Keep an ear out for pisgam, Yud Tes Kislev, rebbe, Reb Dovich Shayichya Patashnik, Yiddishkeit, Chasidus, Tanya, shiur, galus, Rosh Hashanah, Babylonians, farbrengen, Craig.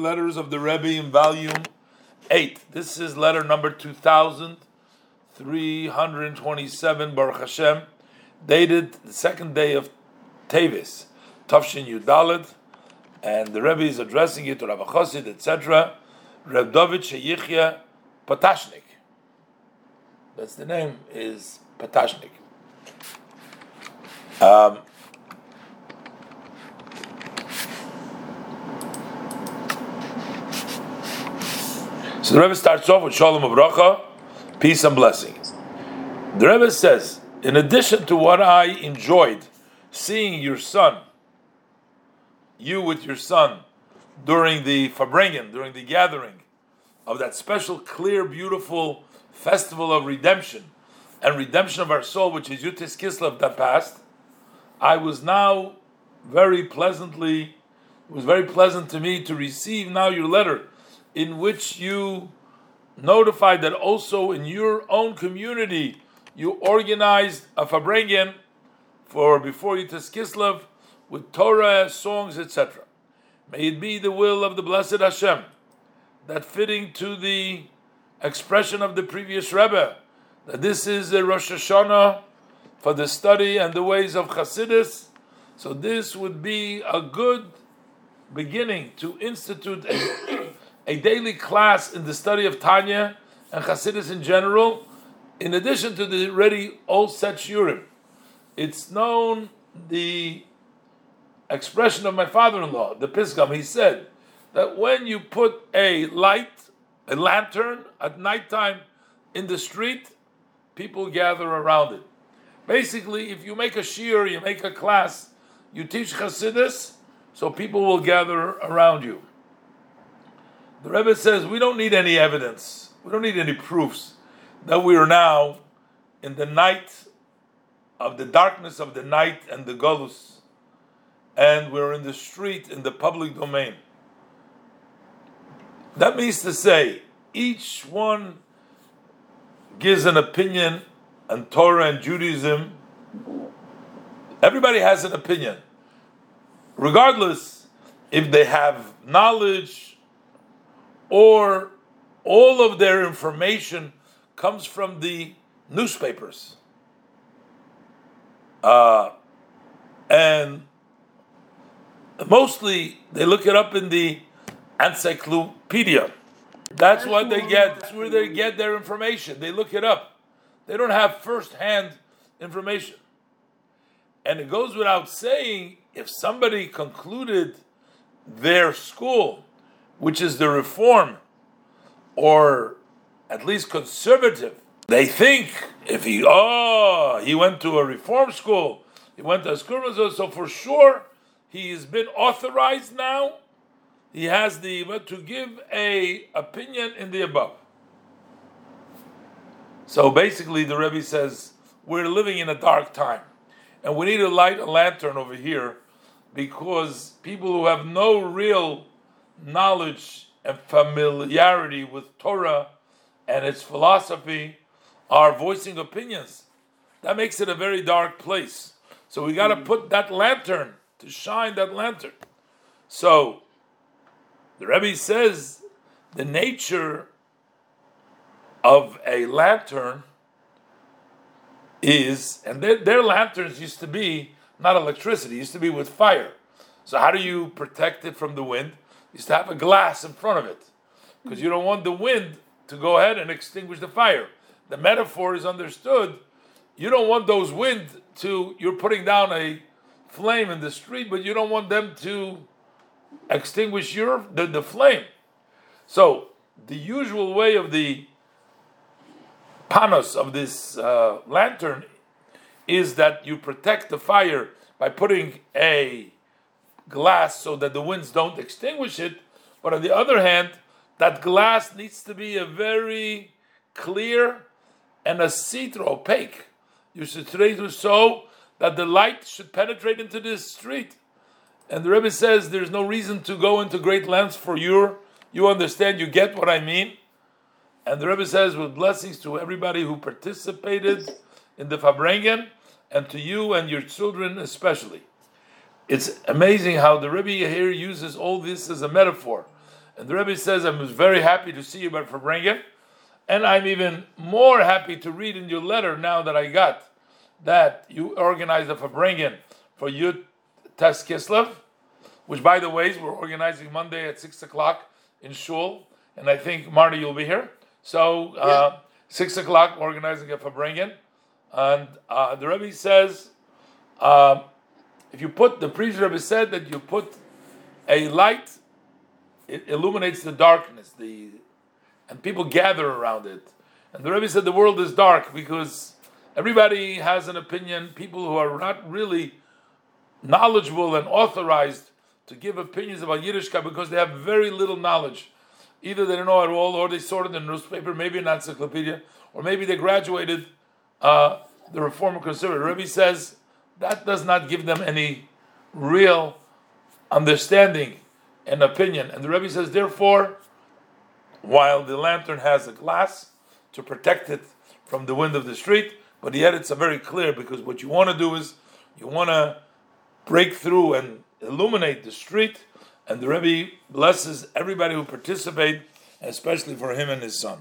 Letters of the Rebbe in volume 8. This is letter number 2327, Baruch Hashem, dated the second day of Tevis, Tavshin Yudalet, and the Rebbe is addressing it to Rav Chosid, etc. Reb Dovich Shayichya Patashnik. That's the name, is Patashnik. So the Rebbe starts off with Shalom Ubracha, peace and blessings. The Rebbe says, in addition to what I enjoyed seeing your son, you with your son, during the farbrengen, during the gathering of that special, clear, beautiful festival of redemption and redemption of our soul, which is Yud Tes Kislev that passed, I was now it was very pleasant to me to receive now your letter, in which you notified that also in your own community you organized a farbrengen for before Yud Tes Kislev with Torah, songs, etc. May it be the will of the blessed Hashem that fitting to the expression of the previous Rebbe, that this is a Rosh Hashanah for the study and the ways of Chasidus, so this would be a good beginning to institute a daily class in the study of Tanya and Chasidus in general, in addition to the already all set shiurim. It's known the expression of my father-in-law, the pisgam. He said that when you put a light, a lantern, at nighttime in the street, people gather around it. Basically, if you make a shiur, you make a class, you teach Chasidus, so people will gather around you. The Rebbe says we don't need any evidence, we don't need any proofs that we are now in the night of the darkness of the night and the galus, and we're in the street in the public domain. That means to say, each one gives an opinion on Torah and Judaism. Everybody has an opinion, regardless if they have knowledge or all of their information comes from the newspapers. And mostly they look it up in the encyclopedia. That's what they get. That's where they get their information. They look it up. They don't have first-hand information. And it goes without saying, if somebody concluded their school, which is the Reform, or at least conservative, they think if he went to a Reform school, he went to a school, so for sure he has been authorized now, he has the to give an opinion in the above. So basically the Rebbe says, we're living in a dark time, and we need to light a lantern over here, because people who have no real knowledge and familiarity with Torah and its philosophy are voicing opinions. That makes it a very dark place. So we got to put that lantern, to shine that lantern. So the Rebbe says the nature of a lantern is, and their lanterns used to be not electricity, used to be with fire. So how do you protect it from the wind? You used to have a glass in front of it, because you don't want the wind to go ahead and extinguish the fire. The metaphor is understood. You don't want those wind to, you're putting down a flame in the street, but you don't want them to extinguish the flame. So the usual way of the panos of this lantern is that you protect the fire by putting a glass so that the winds don't extinguish it. But on the other hand, that glass needs to be a very clear and a see-through, opaque. You should try to so that the light should penetrate into this street. And the Rebbe says there's no reason to go into great lengths for you understand, you get what I mean. And the Rebbe says, with blessings to everybody who participated in the farbrengen, and to you and your children especially. It's amazing how the Rebbe here uses all this as a metaphor. And the Rebbe says, I'm very happy to see you about farbrengen, and I'm even more happy to read in your letter now that I got that you organized the farbrengen for Yud Tes Kislev, which, by the way, we're organizing Monday at 6 o'clock in Shul, and I think, Marty, you'll be here. So, 6 o'clock, organizing a farbrengen. And the Rebbe says, if you put, the previous Rebbe said that you put a light, it illuminates the darkness, and people gather around it. And the Rebbe said the world is dark because everybody has an opinion. People who are not really knowledgeable and authorized to give opinions about Yiddishkeit because they have very little knowledge. Either they don't know at all, or they saw it in the newspaper, maybe an encyclopedia, or maybe they graduated the Reform Conservative. Rebbe says that does not give them any real understanding and opinion. And the Rebbe says, therefore, while the lantern has a glass to protect it from the wind of the street, but yet it's a very clear, because what you want to do is you want to break through and illuminate the street. And the Rebbe blesses everybody who participates, especially for him and his son.